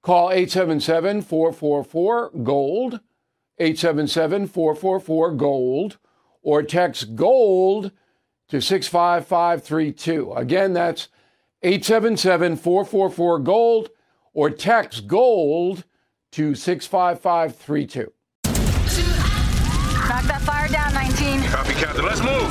Call 877-444-GOLD, 877-444-GOLD, or text GOLD to 65532. Again, that's 877-444-GOLD, or text GOLD to 65532. Knock that fire down, 19. Copy, Captain. Let's move.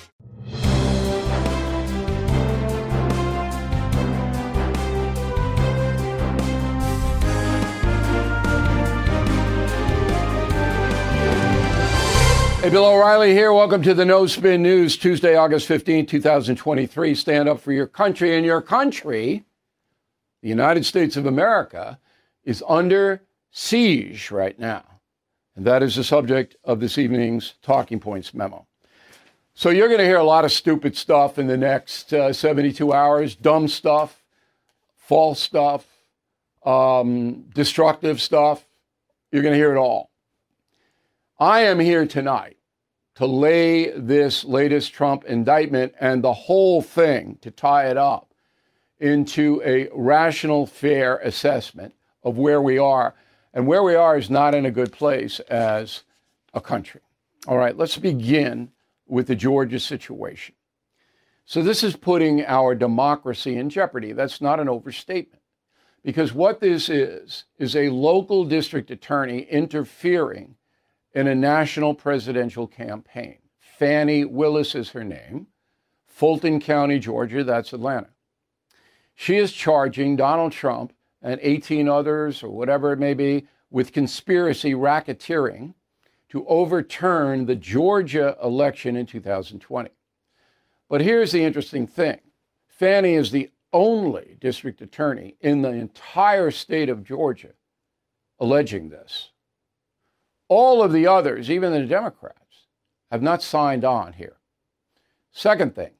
Hey, Bill O'Reilly here. Welcome to the No Spin News, Tuesday, August 15, 2023. Stand up for your country. And your country, the United States of America, is under siege right now. And that is the subject of this evening's Talking Points memo. So you're going to hear a lot of stupid stuff in the next 72 hours, dumb stuff, false stuff, destructive stuff. You're going to hear it all. I am here tonight to lay this latest Trump indictment and the whole thing, to tie it up, into a rational, fair assessment of where we are. And where we are is not in a good place as a country. All right, let's begin with the Georgia situation. So this is putting our democracy in jeopardy. That's not an overstatement. Because what this is a local district attorney interfering in a national presidential campaign. Fani Willis is her name, Fulton County, Georgia, that's Atlanta. She is charging Donald Trump and 18 others, or whatever it may be, with conspiracy racketeering to overturn the Georgia election in 2020. But here's the interesting thing. Fani is the only district attorney in the entire state of Georgia alleging this. All of the others, even the Democrats, have not signed on here. Second thing,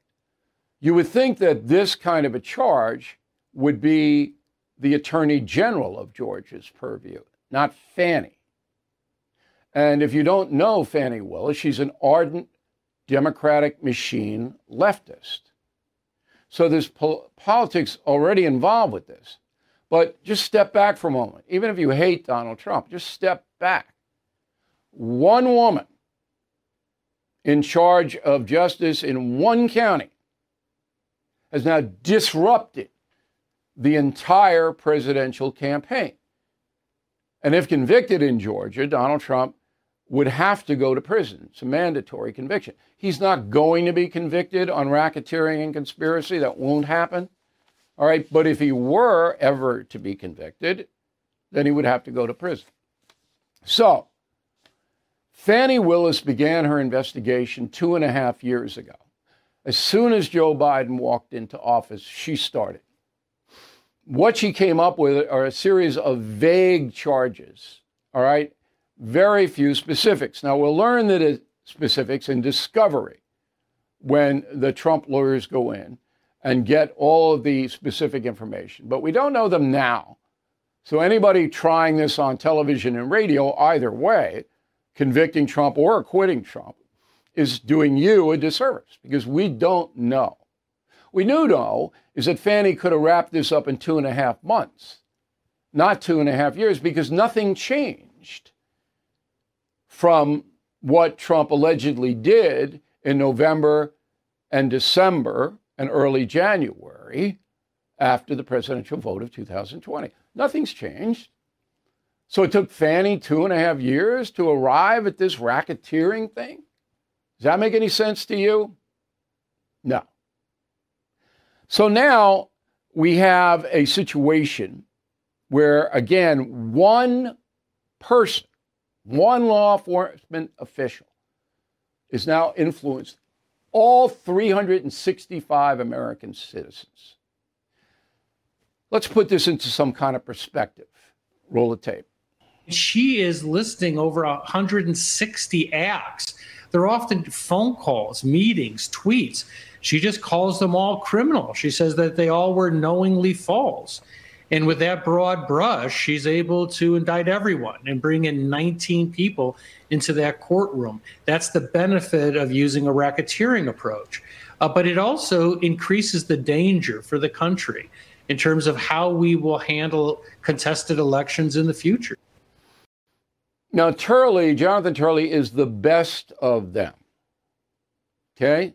you would think that this kind of a charge would be the Attorney General of Georgia's purview, not Fani. And if you don't know Fani Willis, she's an ardent Democratic machine leftist. So there's politics already involved with this. But just step back for a moment. Even if you hate Donald Trump, just step back. One woman in charge of justice in one county has now disrupted the entire presidential campaign. And if convicted in Georgia, Donald Trump would have to go to prison. It's a mandatory conviction. He's not going to be convicted on racketeering and conspiracy. That won't happen. All right. But if he were ever to be convicted, then he would have to go to prison. So Fani Willis began her investigation 2.5 years ago. As soon as Joe Biden walked into office, she started. What she came up with are a series of vague charges, all right? Very few specifics. Now, we'll learn the specifics in discovery when the Trump lawyers go in and get all of the specific information. But we don't know them now. So anybody trying this on television and radio, either way, convicting Trump or acquitting Trump, is doing you a disservice because we don't know We do know is that Fani could have wrapped this up in 2.5 months, not 2.5 years, because nothing changed from what Trump allegedly did in November and December and early January after the presidential vote of 2020. Nothing's changed. So it took Fani 2.5 years to arrive at this racketeering thing? Does that make any sense to you? No. So now we have a situation where, again, one person, one law enforcement official is now influenced all 365 American citizens. Let's put this into some kind of perspective. Roll the tape. She is listing over 160 acts. They're often phone calls, meetings, tweets. She just calls them all criminal. She says that they all were knowingly false. And with that broad brush, she's able to indict everyone and bring in 19 people into that courtroom. That's the benefit of using a racketeering approach. But it also increases the danger for the country in terms of how we will handle contested elections in the future. Now, Turley, Jonathan Turley, is the best of them. Okay?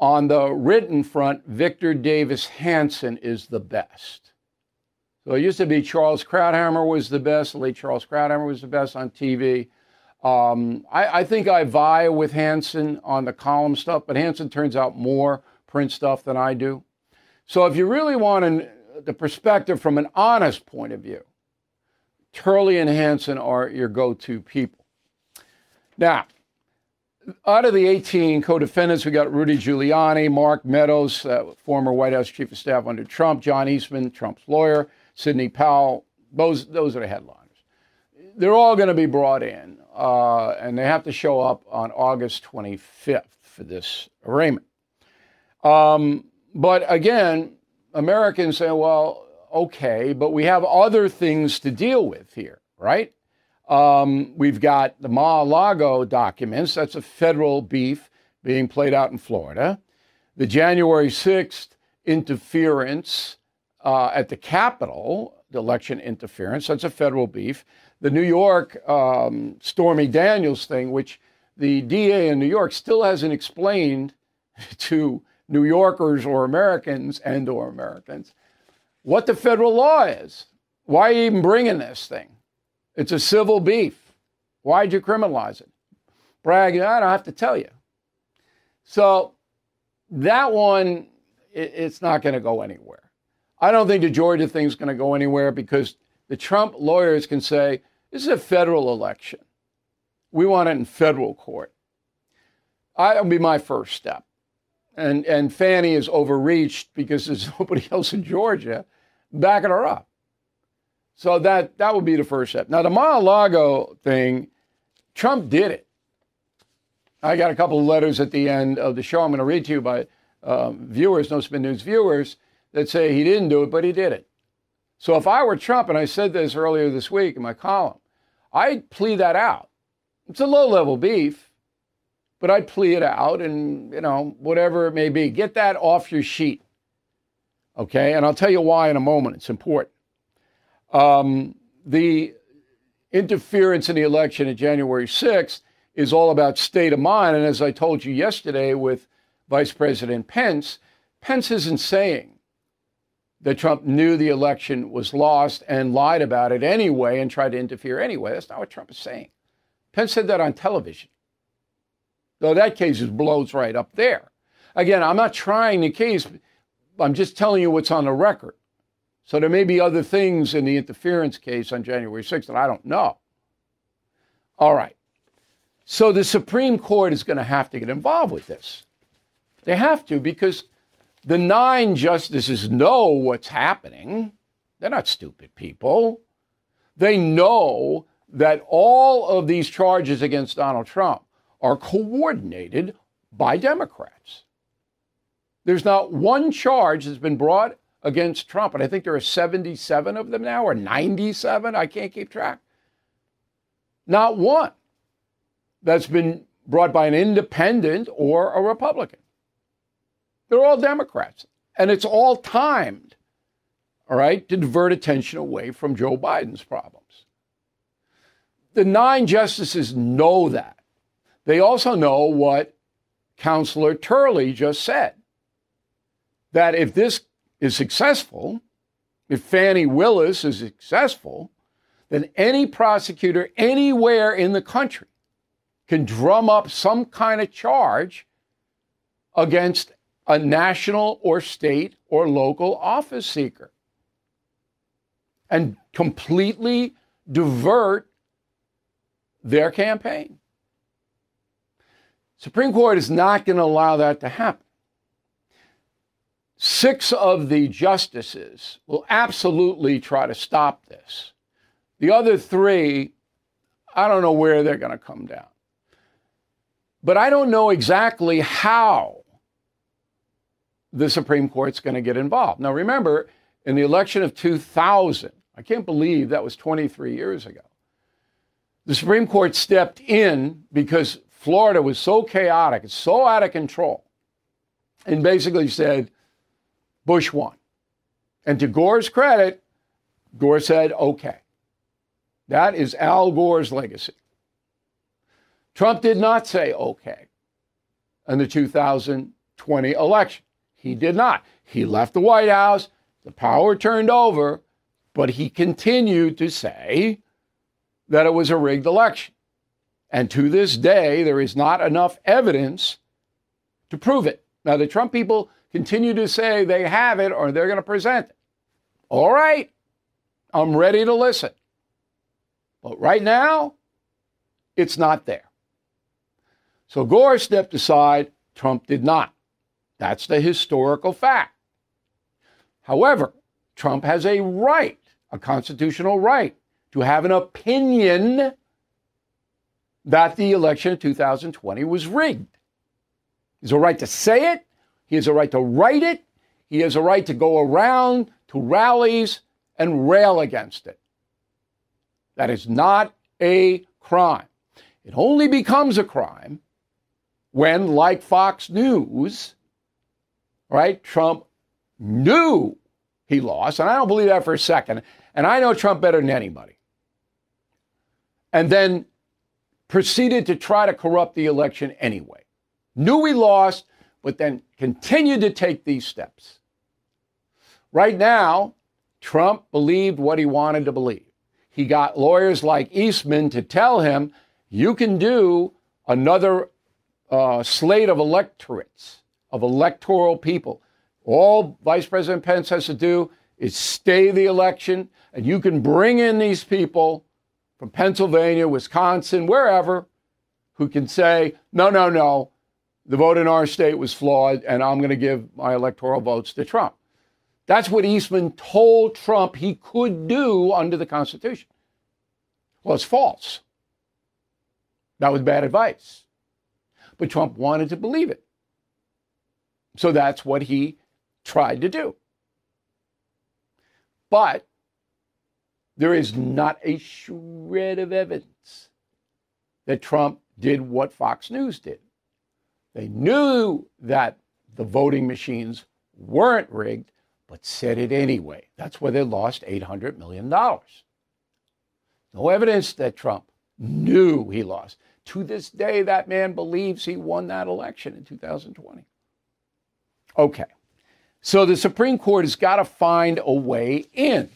On the written front, Victor Davis Hanson is the best. So it used to be Charles Krauthammer was the best. The late Charles Krauthammer was the best on TV. I think I vie with Hanson on the column stuff, but Hanson turns out more print stuff than I do. So if you really want the perspective from an honest point of view, Turley and Hanson are your go-to people. Now, out of the 18 co-defendants, we got Rudy Giuliani, Mark Meadows, former White House Chief of Staff under Trump, John Eastman, Trump's lawyer, Sidney Powell. Those are the headliners. They're all going to be brought in, and they have to show up on August 25th for this arraignment. But again, Americans say, well, okay, but we have other things to deal with here, right? We've got the Mar-a-Lago documents. That's a federal beef being played out in Florida. The January 6th interference at the Capitol, the election interference, that's a federal beef. The New York Stormy Daniels thing, which the DA in New York still hasn't explained to New Yorkers or Americans what the federal law is. Why are you even bringing this thing? It's a civil beef. Why'd you criminalize it? Bragg, I don't have to tell you. So that one, it's not going to go anywhere. I don't think the Georgia thing's going to go anywhere because the Trump lawyers can say, this is a federal election. We want it in federal court. That'll be my first step. And Fani is overreached because there's nobody else in Georgia backing her up. So that would be the first step. Now, the Mar-a-Lago thing, Trump did it. I got a couple of letters at the end of the show. I'm going to read to you by viewers, No Spin News viewers, that say he didn't do it, but he did it. So if I were Trump, and I said this earlier this week in my column, I'd plea that out. It's a low-level beef, but I'd plea it out and, you know, whatever it may be. Get that off your sheet, okay? And I'll tell you why in a moment. It's important. The interference in the election on January 6th is all about state of mind. And as I told you yesterday with Vice President Pence, Pence isn't saying that Trump knew the election was lost and lied about it anyway and tried to interfere anyway. That's not what Trump is saying. Pence said that on television. Though that case just blows right up there. Again, I'm not trying the case. I'm just telling you what's on the record. So there may be other things in the interference case on January 6th that I don't know. All right. So the Supreme Court is going to have to get involved with this. They have to because the 9 justices know what's happening. They're not stupid people. They know that all of these charges against Donald Trump are coordinated by Democrats. There's not one charge that's been brought against Trump, and I think there are 77 of them now, or 97, I can't keep track. Not one that's been brought by an independent or a Republican. They're all Democrats. And it's all timed, all right, to divert attention away from Joe Biden's problems. The 9 justices know that. They also know what Counselor Turley just said, that if this is successful, if Fani Willis is successful, then any prosecutor anywhere in the country can drum up some kind of charge against a national or state or local office seeker and completely divert their campaign. Supreme Court is not going to allow that to happen. 6 of the justices will absolutely try to stop this. The other 3, I don't know where they're going to come down. But I don't know exactly how the Supreme Court's going to get involved. Now, remember, in the election of 2000, I can't believe that was 23 years ago, the Supreme Court stepped in because Florida was so chaotic, it's so out of control, and basically said, Bush won. And to Gore's credit, Gore said, okay. That is Al Gore's legacy. Trump did not say okay in the 2020 election. He did not. He left the White House, the power turned over, but he continued to say that it was a rigged election. And to this day, there is not enough evidence to prove it. Now, the Trump people continue to say they have it or they're going to present it. All right, I'm ready to listen. But right now, it's not there. So Gore stepped aside. Trump did not. That's the historical fact. However, Trump has a right, a constitutional right, to have an opinion that the election of 2020 was rigged. He has a right to say it. He has a right to write it. He has a right to go around to rallies and rail against it. That is not a crime. It only becomes a crime when, like Fox News, right, Trump knew he lost, and I don't believe that for a second, and I know Trump better than anybody, and then proceeded to try to corrupt the election anyway. Knew he lost, but then continued to take these steps. Right now, Trump believed what he wanted to believe. He got lawyers like Eastman to tell him, you can do another slate of electorates, of electoral people. All Vice President Pence has to do is stay the election, and you can bring in these people from Pennsylvania, Wisconsin, wherever, who can say, no, no, no, the vote in our state was flawed, and I'm going to give my electoral votes to Trump. That's what Eastman told Trump he could do under the Constitution. Well, it's false. That was bad advice. But Trump wanted to believe it. So that's what he tried to do. But there is not a shred of evidence that Trump did what Fox News did. They knew that the voting machines weren't rigged, but said it anyway. That's where they lost $800 million. No evidence that Trump knew he lost. To this day, that man believes he won that election in 2020. Okay, so the Supreme Court has got to find a way in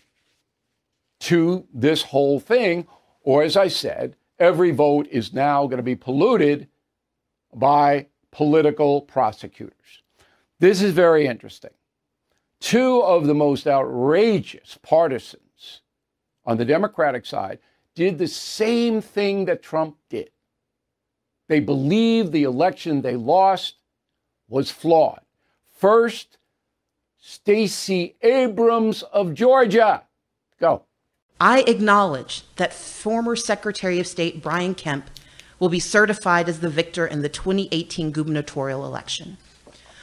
to this whole thing, or as I said, every vote is now going to be polluted by political prosecutors. This is very interesting. 2 of the most outrageous partisans on the Democratic side did the same thing that Trump did. They believed the election they lost was flawed. First, Stacey Abrams of Georgia. Go. I acknowledge that former Secretary of State Brian Kemp will be certified as the victor in the 2018 gubernatorial election.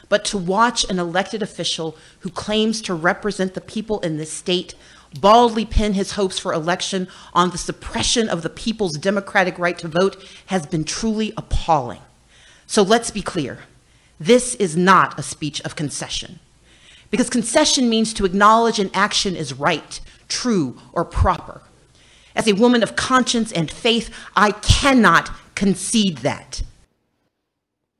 But to watch an elected official who claims to represent the people in this state baldly pin his hopes for election on the suppression of the people's democratic right to vote has been truly appalling. So let's be clear. This is not a speech of concession, because concession means to acknowledge an action is right, true, or proper. As a woman of conscience and faith, I cannot concede that.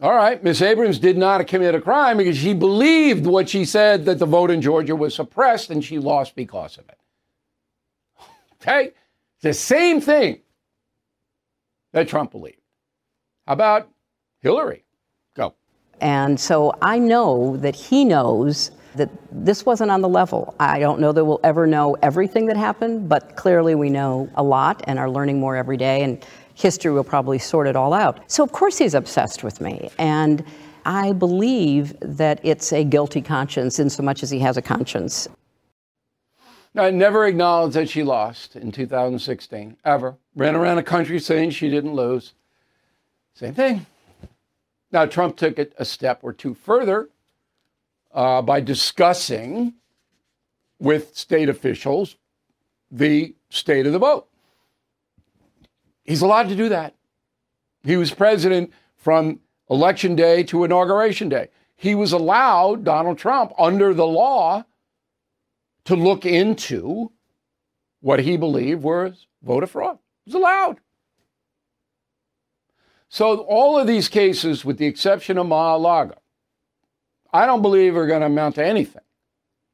All right, Ms. Abrams did not commit a crime because she believed what she said, that the vote in Georgia was suppressed and she lost because of it. Okay? The same thing that Trump believed. How about Hillary? Go. And so I know that he knows that this wasn't on the level. I don't know that we'll ever know everything that happened, but clearly we know a lot and are learning more every day, and history will probably sort it all out. So of course he's obsessed with me, and I believe that it's a guilty conscience in so much as he has a conscience. Now, I never acknowledged that she lost in 2016, ever. Ran around the country saying she didn't lose. Same thing. Now, Trump took it a step or two further by discussing with state officials the state of the vote. He's allowed to do that. He was president from election day to inauguration day. He was allowed, Donald Trump, under the law, to look into what he believed was voter fraud. It was allowed. So all of these cases, with the exception of Mar-a-Lago, I don't believe are going to amount to anything.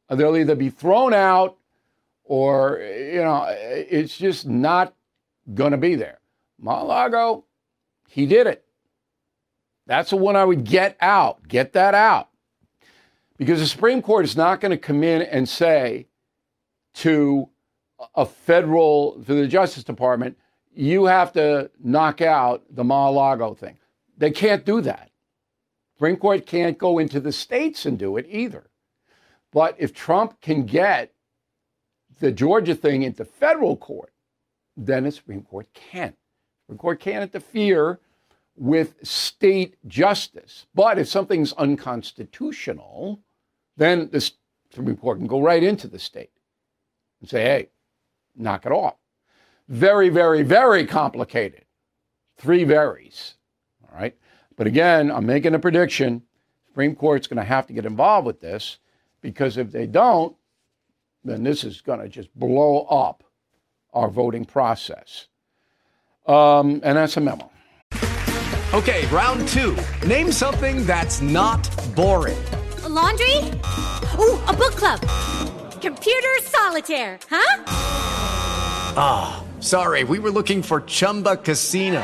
They'll either be thrown out or, you know, it's just not going to be there. Mar-a-Lago, he did it. That's the one I would get out. Get that out. Because the Supreme Court is not going to come in and say to the Justice Department, you have to knock out the Mar-a-Lago thing. They can't do that. Supreme Court can't go into the states and do it either. But if Trump can get the Georgia thing into federal court, then the Supreme Court can. The Supreme Court can't interfere with state justice. But if something's unconstitutional, then the Supreme Court can go right into the state and say, hey, knock it off. Very, very, very complicated. Three veries. All right. But again, I'm making a prediction. Supreme Court's going to have to get involved with this, because if they don't, then this is going to just blow up our voting process. And that's a memo. Okay, round two. Name something that's not boring. A laundry? Ooh, a book club. Computer solitaire, huh? Ah, oh, sorry, we were looking for Chumba Casino.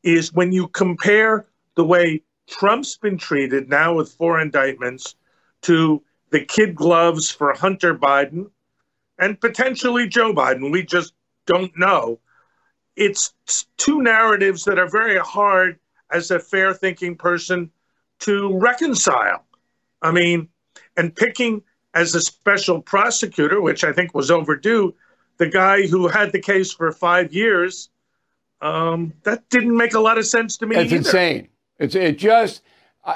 is when you compare the way Trump's been treated now with four indictments to the kid gloves for Hunter Biden and potentially Joe Biden. We just don't know. It's two narratives that are very hard as a fair-thinking person to reconcile. I mean, and picking as a special prosecutor, which I think was overdue, the guy who had the case for 5 years, that didn't make a lot of sense to me either. It's insane. It just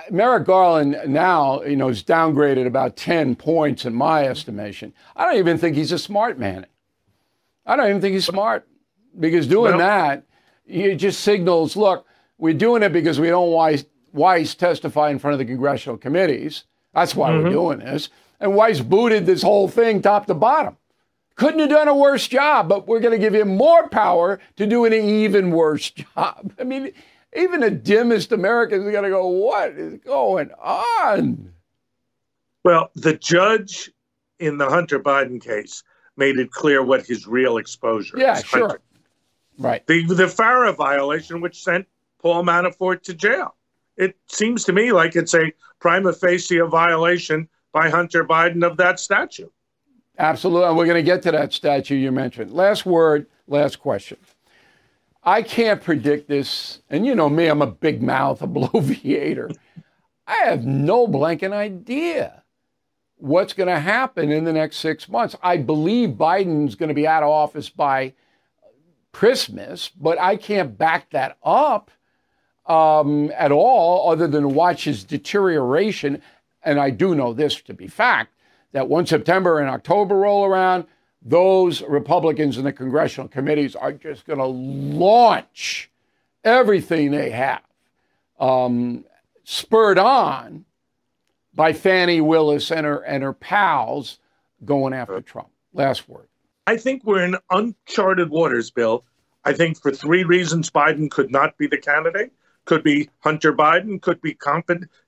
Merrick Garland now, you know, is downgraded about 10 points in my estimation. I don't even think he's a smart man. I don't even think he's smart, because doing that, it just signals, look, we're doing it because we don't want Weiss testify in front of the congressional committees. That's why we're doing this. And Weiss booted this whole thing top to bottom. Couldn't have done a worse job, but we're going to give him more power to do an even worse job. I mean, even the dimmest Americans are going to go, what is going on? Well, the judge in the Hunter Biden case made it clear what his real exposure is. Yeah, sure. Right. The FARA violation, which sent Paul Manafort to jail. it seems to me like it's a prima facie violation by Hunter Biden of that statute. Absolutely. And we're going to get to that statute you mentioned. Last word, last question. I can't predict this. And you know me, I'm a big mouth, a bloviator. I have no blanking idea what's going to happen in the next 6 months. I believe Biden's going to be out of office by Christmas, but I can't back that up at all other than watch his deterioration. And I do know this to be fact, that once September and October roll around, those Republicans in the congressional committees are just going to launch everything they have, spurred on by Fani Willis and her pals going after Trump. Last word. I think we're in uncharted waters, Bill. I think for three reasons Biden could not be the candidate. Could be Hunter Biden, could be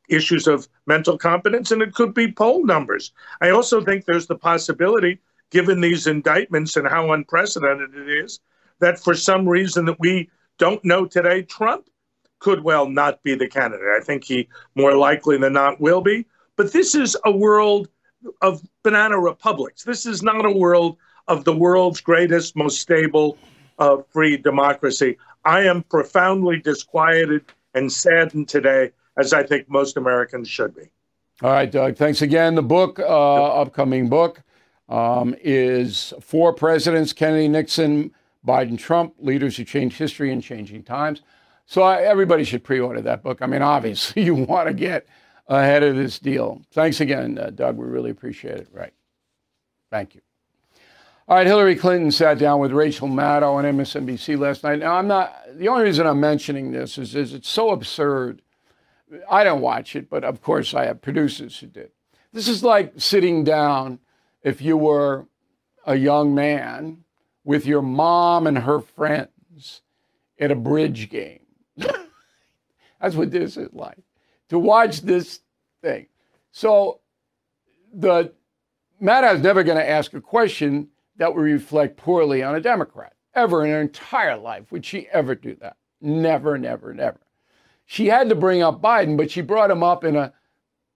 issues of mental competence, and it could be poll numbers. I also think there's the possibility, given these indictments and how unprecedented it is, that for some reason that we don't know today, Trump could well not be the candidate. I think he more likely than not will be. But this is a world of banana republics. This is not a world of the world's greatest, most stable, free democracy. I am profoundly disquieted and saddened today, as I think most Americans should be. All right, Doug. Thanks again. The book, upcoming book, is Four Presidents, Kennedy, Nixon, Biden, Trump, Leaders Who Changed History in Changing Times. So everybody should pre-order that book. I mean, obviously, you want to get ahead of this deal. Thanks again, Doug. We really appreciate it. Right. Thank you. All right, Hillary Clinton sat down with Rachel Maddow on MSNBC last night. Now, the only reason I'm mentioning this is it's so absurd. I don't watch it, but of course I have producers who did. This is like sitting down if you were a young man with your mom and her friends at a bridge game. That's what this is like, to watch this thing. So Maddow's never going to ask a question that would reflect poorly on a Democrat, ever in her entire life. Would she ever do that? Never, never, never. She had to bring up Biden, but she brought him up in a,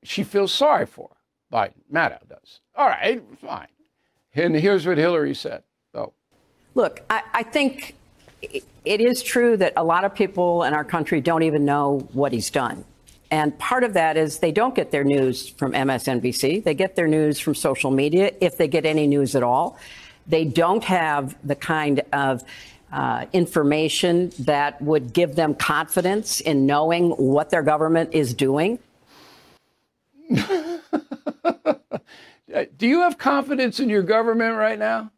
she feels sorry for Biden. Maddow does. All right, fine. And here's what Hillary said, though. Look, I think it is true that a lot of people in our country don't even know what he's done. And part of that is they don't get their news from MSNBC. They get their news from social media, if they get any news at all. They don't have the kind of information that would give them confidence in knowing what their government is doing. Do you have confidence in your government right now?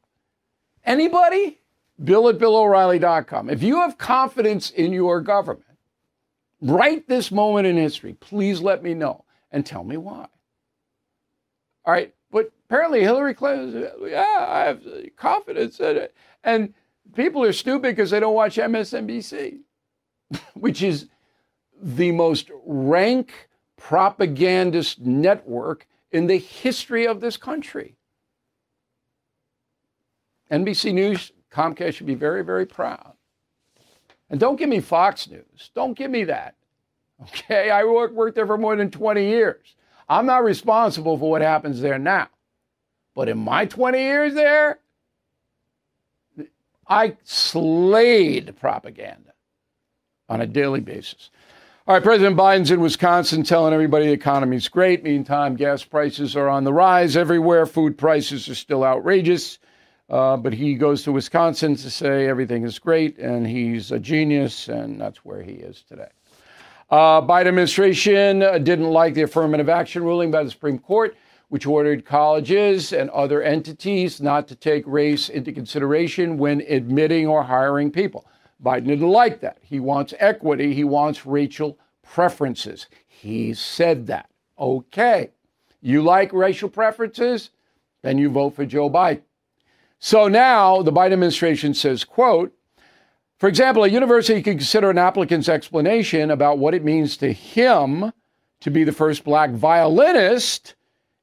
Anybody? Bill at BillO'Reilly.com. If you have confidence in your government right this moment in history, please let me know and tell me why. All right. But apparently Hillary Clinton, yeah, I have confidence in it. And people are stupid because they don't watch MSNBC, which is the most rank propagandist network in the history of this country. NBC News, Comcast should be very, very proud. And don't give me Fox News. Don't give me that. Okay? I worked there for more than 20 years. I'm not responsible for what happens there now. But in my 20 years there, I slayed propaganda on a daily basis. All right, President Biden's in Wisconsin telling everybody the economy's great. Meantime, gas prices are on the rise everywhere. Food prices are still outrageous. But he goes to Wisconsin to say everything is great, and he's a genius, and that's where he is today. Biden administration didn't like the affirmative action ruling by the Supreme Court, which ordered colleges and other entities not to take race into consideration when admitting or hiring people. Biden didn't like that. He wants equity. He wants racial preferences. He said that. Okay. You like racial preferences? Then you vote for Joe Biden. So now the Biden administration says, quote, for example, a university could consider an applicant's explanation about what it means to him to be the first black violinist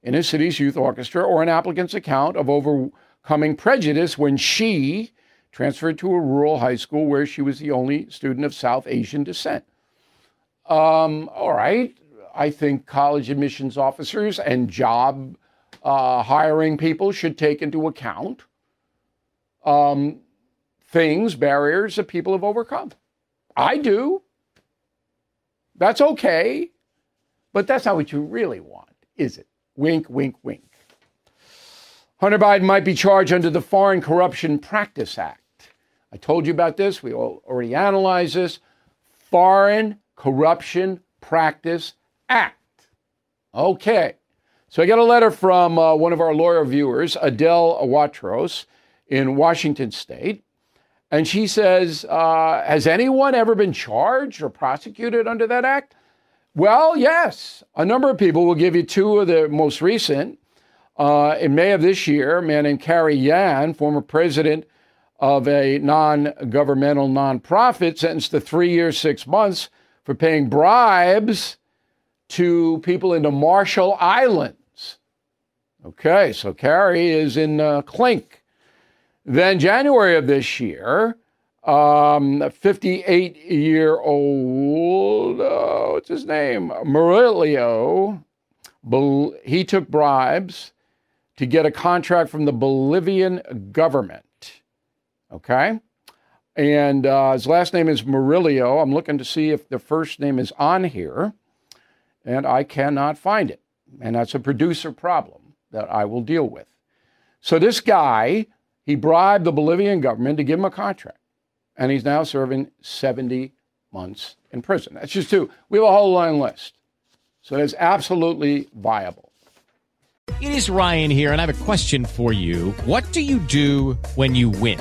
in his city's youth orchestra, or an applicant's account of overcoming prejudice when she transferred to a rural high school where she was the only student of South Asian descent. All right. I think college admissions officers and job hiring people should take into account things, barriers that people have overcome. I do. That's okay. But that's not what you really want, is it? Wink, wink, wink. Hunter Biden might be charged under the Foreign Corruption Practice Act. I told you about this. We all already analyzed this. Foreign Corruption Practice Act. Okay. So I got a letter from one of our lawyer viewers, Adele Awatros, in Washington State. And she says, has anyone ever been charged or prosecuted under that act? Well, yes. A number of people. Will give you two of the most recent. In May of this year, a man named Carrie Yan, former president of a non-governmental nonprofit, sentenced to 3 years, 6 months for paying bribes to people in the Marshall Islands. Okay, so Carrie is in clink. Then January of this year, a 58-year-old, what's his name? Murillo, he took bribes to get a contract from the Bolivian government, okay? And his last name is Murillo. I'm looking to see if the first name is on here, and I cannot find it. And that's a producer problem that I will deal with. So this guy, he bribed the Bolivian government to give him a contract, and he's now serving 70 months in prison. That's just two. We have a whole long list. So it's absolutely viable. It is Ryan here, and I have a question for you. What do you do when you win?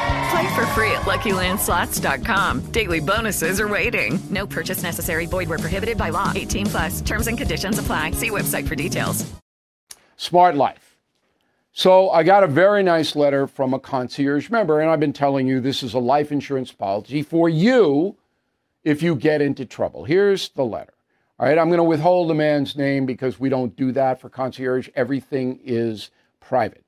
Play for free at LuckyLandSlots.com. Daily bonuses are waiting. No purchase necessary. Void where prohibited by law. 18+. Terms and conditions apply. See website for details. Smart life. So I got a very nice letter from a concierge member, and I've been telling you this is a life insurance policy for you if you get into trouble. Here's the letter. All right, I'm going to withhold the man's name because we don't do that for concierge. Everything is private.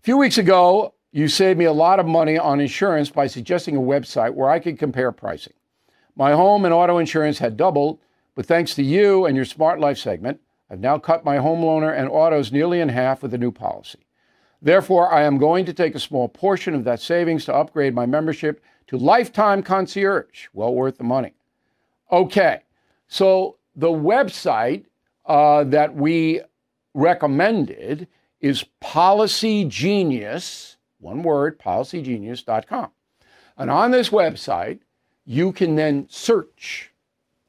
A few weeks ago, you saved me a lot of money on insurance by suggesting a website where I could compare pricing. My home and auto insurance had doubled, but thanks to you and your Smart Life segment, I've now cut my homeowner and autos nearly in half with a new policy. Therefore, I am going to take a small portion of that savings to upgrade my membership to Lifetime Concierge. Well worth the money. Okay, so the website that we recommended is Policy Genius. One word, policygenius.com. And on this website, you can then search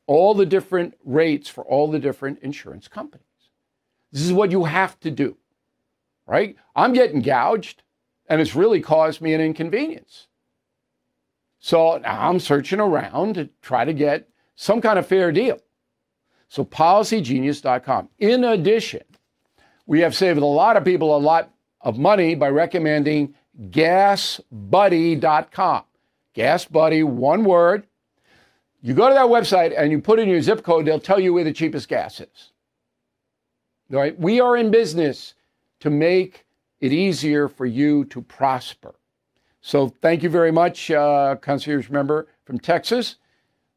all the different rates for all the different insurance companies. This is what you have to do, right? I'm getting gouged, and it's really caused me an inconvenience. So now I'm searching around to try to get some kind of fair deal. So policygenius.com. In addition, we have saved a lot of people a lot of money by recommending GasBuddy.com. GasBuddy, one word. You go to that website and you put in your zip code, they'll tell you where the cheapest gas is. All right? We are in business to make it easier for you to prosper. So thank you very much, concierge member from Texas.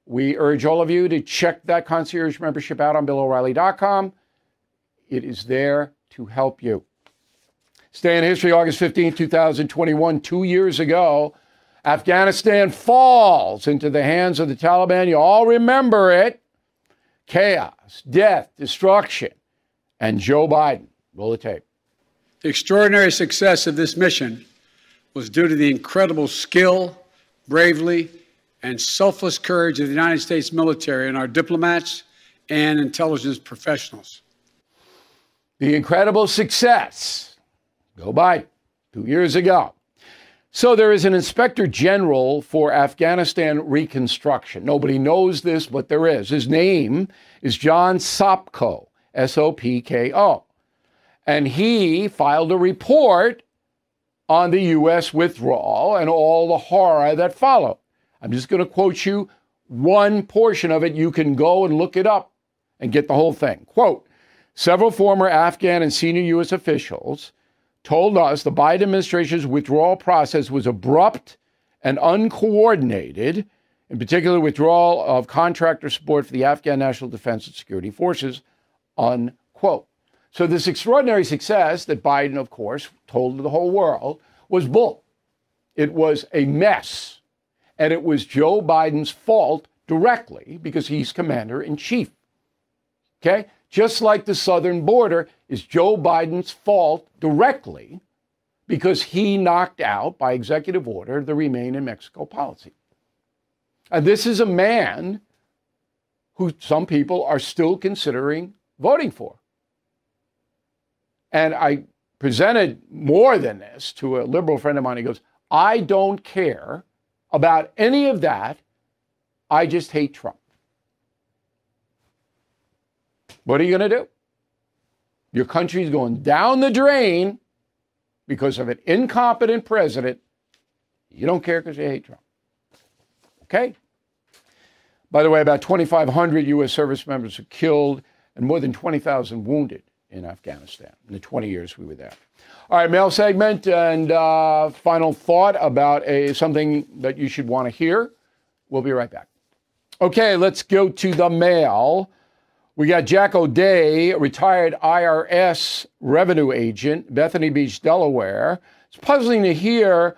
We urge all of you to check that concierge membership out on BillO'Reilly.com. It is there to help you. Stay in history, August 15, 2021, 2 years ago, Afghanistan falls into the hands of the Taliban. You all remember it. Chaos, death, destruction, and Joe Biden. Roll the tape. The extraordinary success of this mission was due to the incredible skill, bravery, and selfless courage of the United States military and our diplomats and intelligence professionals. The incredible success, Joe Biden, 2 years ago. So there is an inspector general for Afghanistan reconstruction. Nobody knows this, but there is. His name is John Sopko, S-O-P-K-O. And he filed a report on the U.S. withdrawal and all the horror that followed. I'm just going to quote you one portion of it. You can go and look it up and get the whole thing. Quote, several former Afghan and senior U.S. officials told us the Biden administration's withdrawal process was abrupt and uncoordinated, in particular withdrawal of contractor support for the Afghan National Defense and Security Forces, unquote. So this extraordinary success that Biden, of course, told the whole world was bull. It was a mess. And it was Joe Biden's fault directly because he's commander-in-chief. Okay? Just like the southern border is Joe Biden's fault directly because he knocked out, by executive order, the Remain in Mexico policy. And this is a man who some people are still considering voting for. And I presented more than this to a liberal friend of mine. He goes, I don't care about any of that. I just hate Trump. What are you going to do? Your country's going down the drain because of an incompetent president. You don't care because you hate Trump. Okay? By the way, about 2,500 U.S. service members were killed and more than 20,000 wounded in Afghanistan in the 20 years we were there. All right, mail segment and final thought about something that you should want to hear. We'll be right back. Okay, let's go to the mail. We got Jack O'Day, retired IRS revenue agent, Bethany Beach, Delaware. It's puzzling to hear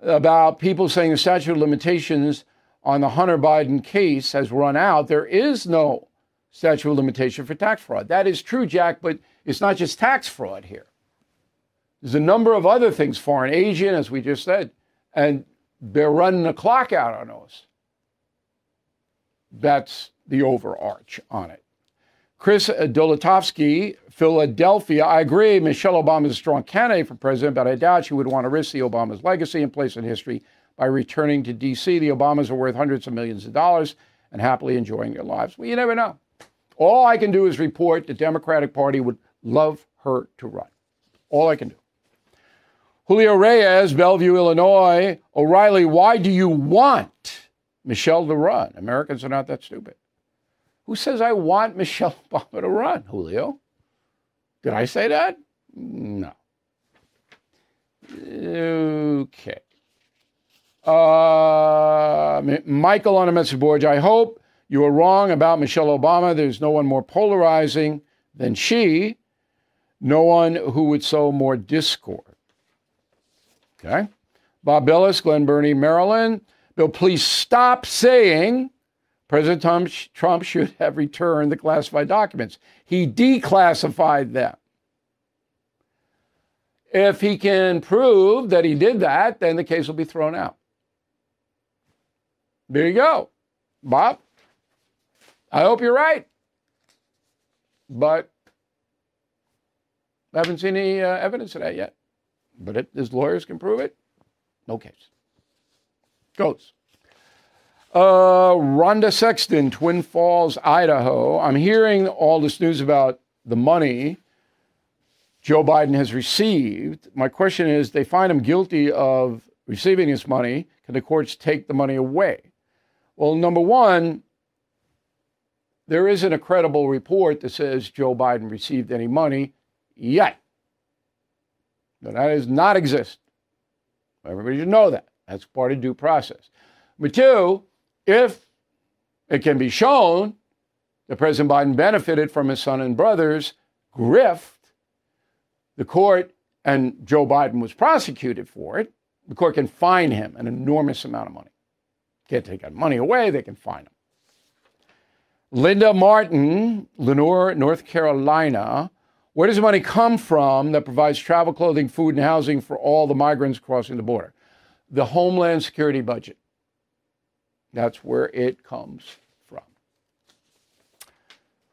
about people saying the statute of limitations on the Hunter Biden case has run out. There is no statute of limitation for tax fraud. That is true, Jack, but it's not just tax fraud here. There's a number of other things, foreign agent, as we just said, and they're running the clock out on those. That's the overarch on it. Chris Dolotovsky, Philadelphia. I agree, Michelle Obama is a strong candidate for president, but I doubt she would want to risk the Obama's legacy and place in history by returning to D.C. The Obamas are worth hundreds of millions of dollars and happily enjoying their lives. Well, you never know. All I can do is report the Democratic Party would love her to run. All I can do. Julio Reyes, Bellevue, Illinois. O'Reilly, why do you want Michelle to run? Americans are not that stupid. Who says I want Michelle Obama to run, Julio? Did I say that? No. Okay. Michael on a message board, I hope you are wrong about Michelle Obama. There's no one more polarizing than she. No one who would sow more discord. Okay. Bob Ellis, Glen Burnie, Maryland. Bill, please stop saying President Trump should have returned the classified documents. He declassified them. If he can prove that he did that, then the case will be thrown out. There you go, Bob. I hope you're right, but I haven't seen any evidence of that yet. But if his lawyers can prove it, no case. Goes. Rhonda Sexton, Twin Falls, Idaho. I'm hearing all this news about the money Joe Biden has received. My question is, they find him guilty of receiving this money. Can the courts take the money away? Well, number one, there isn't a credible report that says Joe Biden received any money yet. But that does not exist. Everybody should know that. That's part of due process. Number two, if it can be shown that President Biden benefited from his son and brother's grift, the court, and Joe Biden was prosecuted for it, the court can fine him an enormous amount of money. Can't take that money away, they can fine him. Linda Martin, Lenoir, North Carolina. Where does the money come from that provides travel, clothing, food, and housing for all the migrants crossing the border? The Homeland Security budget. That's where it comes from.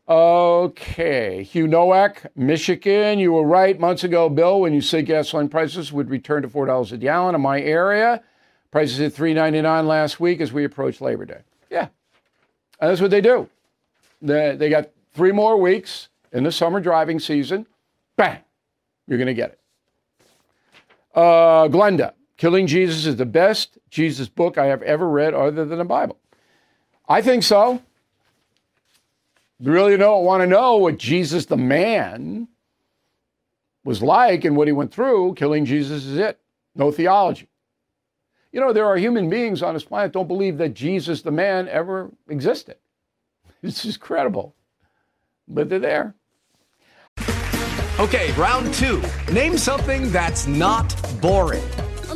Okay, Hugh Nowak, Michigan. You were right months ago, Bill, when you said gasoline prices would return to $4 a gallon in my area. Prices hit $3.99 last week as we approach Labor Day. Yeah, and that's what they do. They got 3 more weeks in the summer driving season. Bang, you're going to get it. Glenda, Killing Jesus is the best Jesus book I have ever read other than the Bible. I think so. You really don't want to know what Jesus the man was like and what he went through. Killing Jesus is it. No theology. You know, there are human beings on this planet don't believe that Jesus the man ever existed. It's just incredible. But they're there. Okay, round two. Name something that's not boring. A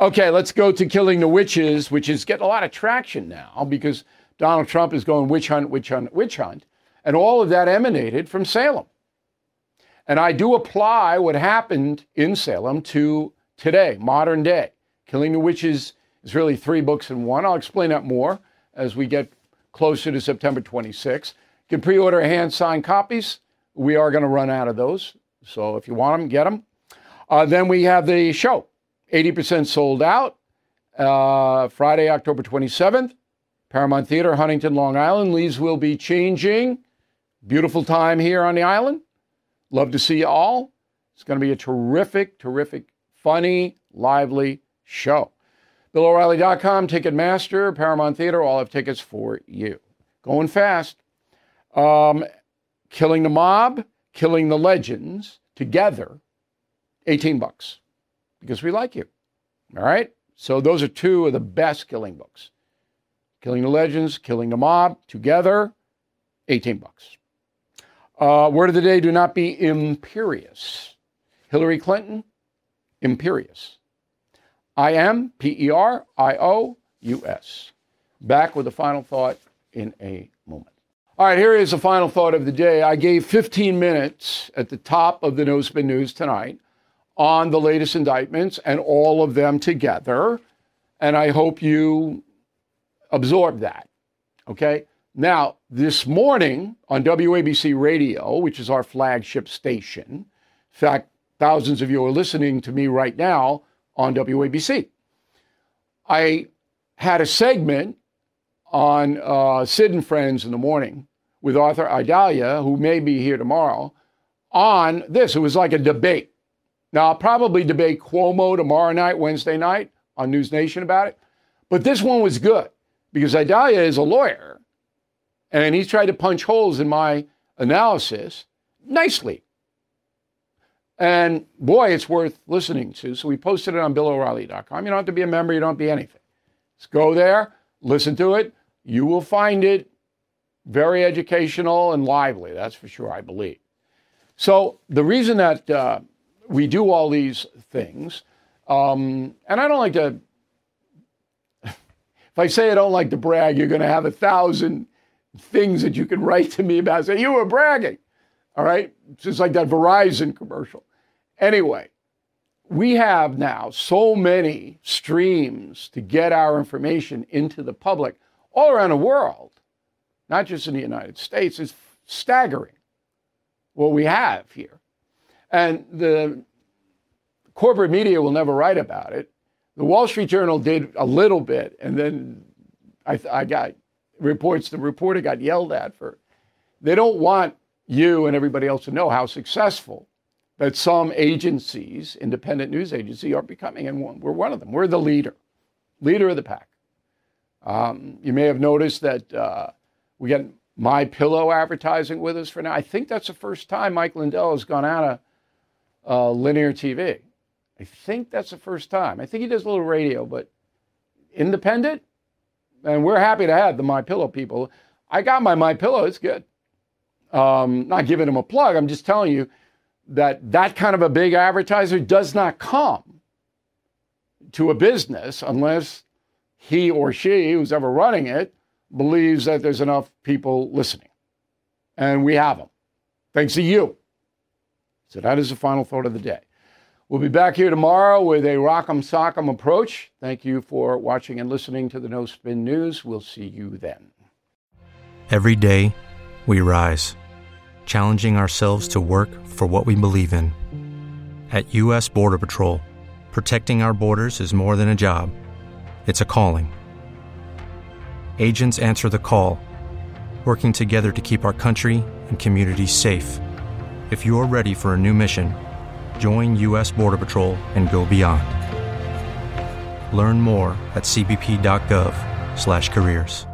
Okay, let's go to Killing the Witches, which is getting a lot of traction now because Donald Trump is going witch hunt, witch hunt, witch hunt. And all of that emanated from Salem. And I do apply what happened in Salem to today, modern day. Killing the Witches is really 3 books in 1. I'll explain that more as we get closer to September 26th. You can pre-order hand-signed copies. We are going to run out of those. So if you want them, get them. Then we have the show. 80% sold out, Friday, October 27th, Paramount Theater, Huntington, Long Island. Leaves will be changing. Beautiful time here on the island. Love to see you all. It's going to be a terrific, terrific, funny, lively show. BillO'Reilly.com, Ticketmaster, Paramount Theater, all have tickets for you. Going fast. Killing the Mob, Killing the Legends, together, $18. Because we like you, all right? So those are 2 of the best killing books. Killing the Legends, Killing the Mob, together, $18. Word of the day, do not be imperious. Hillary Clinton, imperious. I-M-P-E-R-I-O-U-S. Back with the final thought in a moment. All right, here is the final thought of the day. I gave 15 minutes at the top of the No Spin News tonight on the latest indictments and all of them together. And I hope you absorb that. Okay. Now, this morning on WABC Radio, which is our flagship station, in fact, thousands of you are listening to me right now on WABC. I had a segment on Sid and Friends in the morning with Arthur Aidala, who may be here tomorrow, on this. It was like a debate. Now, I'll probably debate Cuomo tomorrow night, Wednesday night, on News Nation about it. But this one was good because Aidala is a lawyer, and he's tried to punch holes in my analysis nicely. And, boy, it's worth listening to. So we posted it on BillO'Reilly.com. You don't have to be a member. You don't have to be anything. Just go there, listen to it. You will find it very educational and lively. That's for sure, I believe. So the reason that... we do all these things, and I don't like to, if I say I don't like to brag, you're going to have 1,000 things that you can write to me about. Say, you were bragging, all right? It's just like that Verizon commercial. Anyway, we have now so many streams to get our information into the public all around the world, not just in the United States. It's staggering what we have here. And the corporate media will never write about it. The Wall Street Journal did a little bit, and then I got reports. The reporter got yelled at for. They don't want you and everybody else to know how successful that some agencies, independent news agency, are becoming. And we're one of them. We're the leader of the pack. You may have noticed that we got MyPillow advertising with us for now. I think that's the first time Mike Lindell has gone out of linear TV. I think that's the first time. I think he does a little radio, but independent. And we're happy to have the MyPillow people. I got my MyPillow. It's good. Not giving them a plug. I'm just telling you that kind of a big advertiser does not come to a business unless he or she, who's ever running it, believes that there's enough people listening. And we have them. Thanks to you. So that is the final thought of the day. We'll be back here tomorrow with a rock'em sock'em approach. Thank you for watching and listening to the No Spin News. We'll see you then. Every day we rise, challenging ourselves to work for what we believe in. At U.S. Border Patrol, protecting our borders is more than a job. It's a calling. Agents answer the call, working together to keep our country and communities safe. If you are ready for a new mission, join U.S. Border Patrol and go beyond. Learn more at cbp.gov/careers.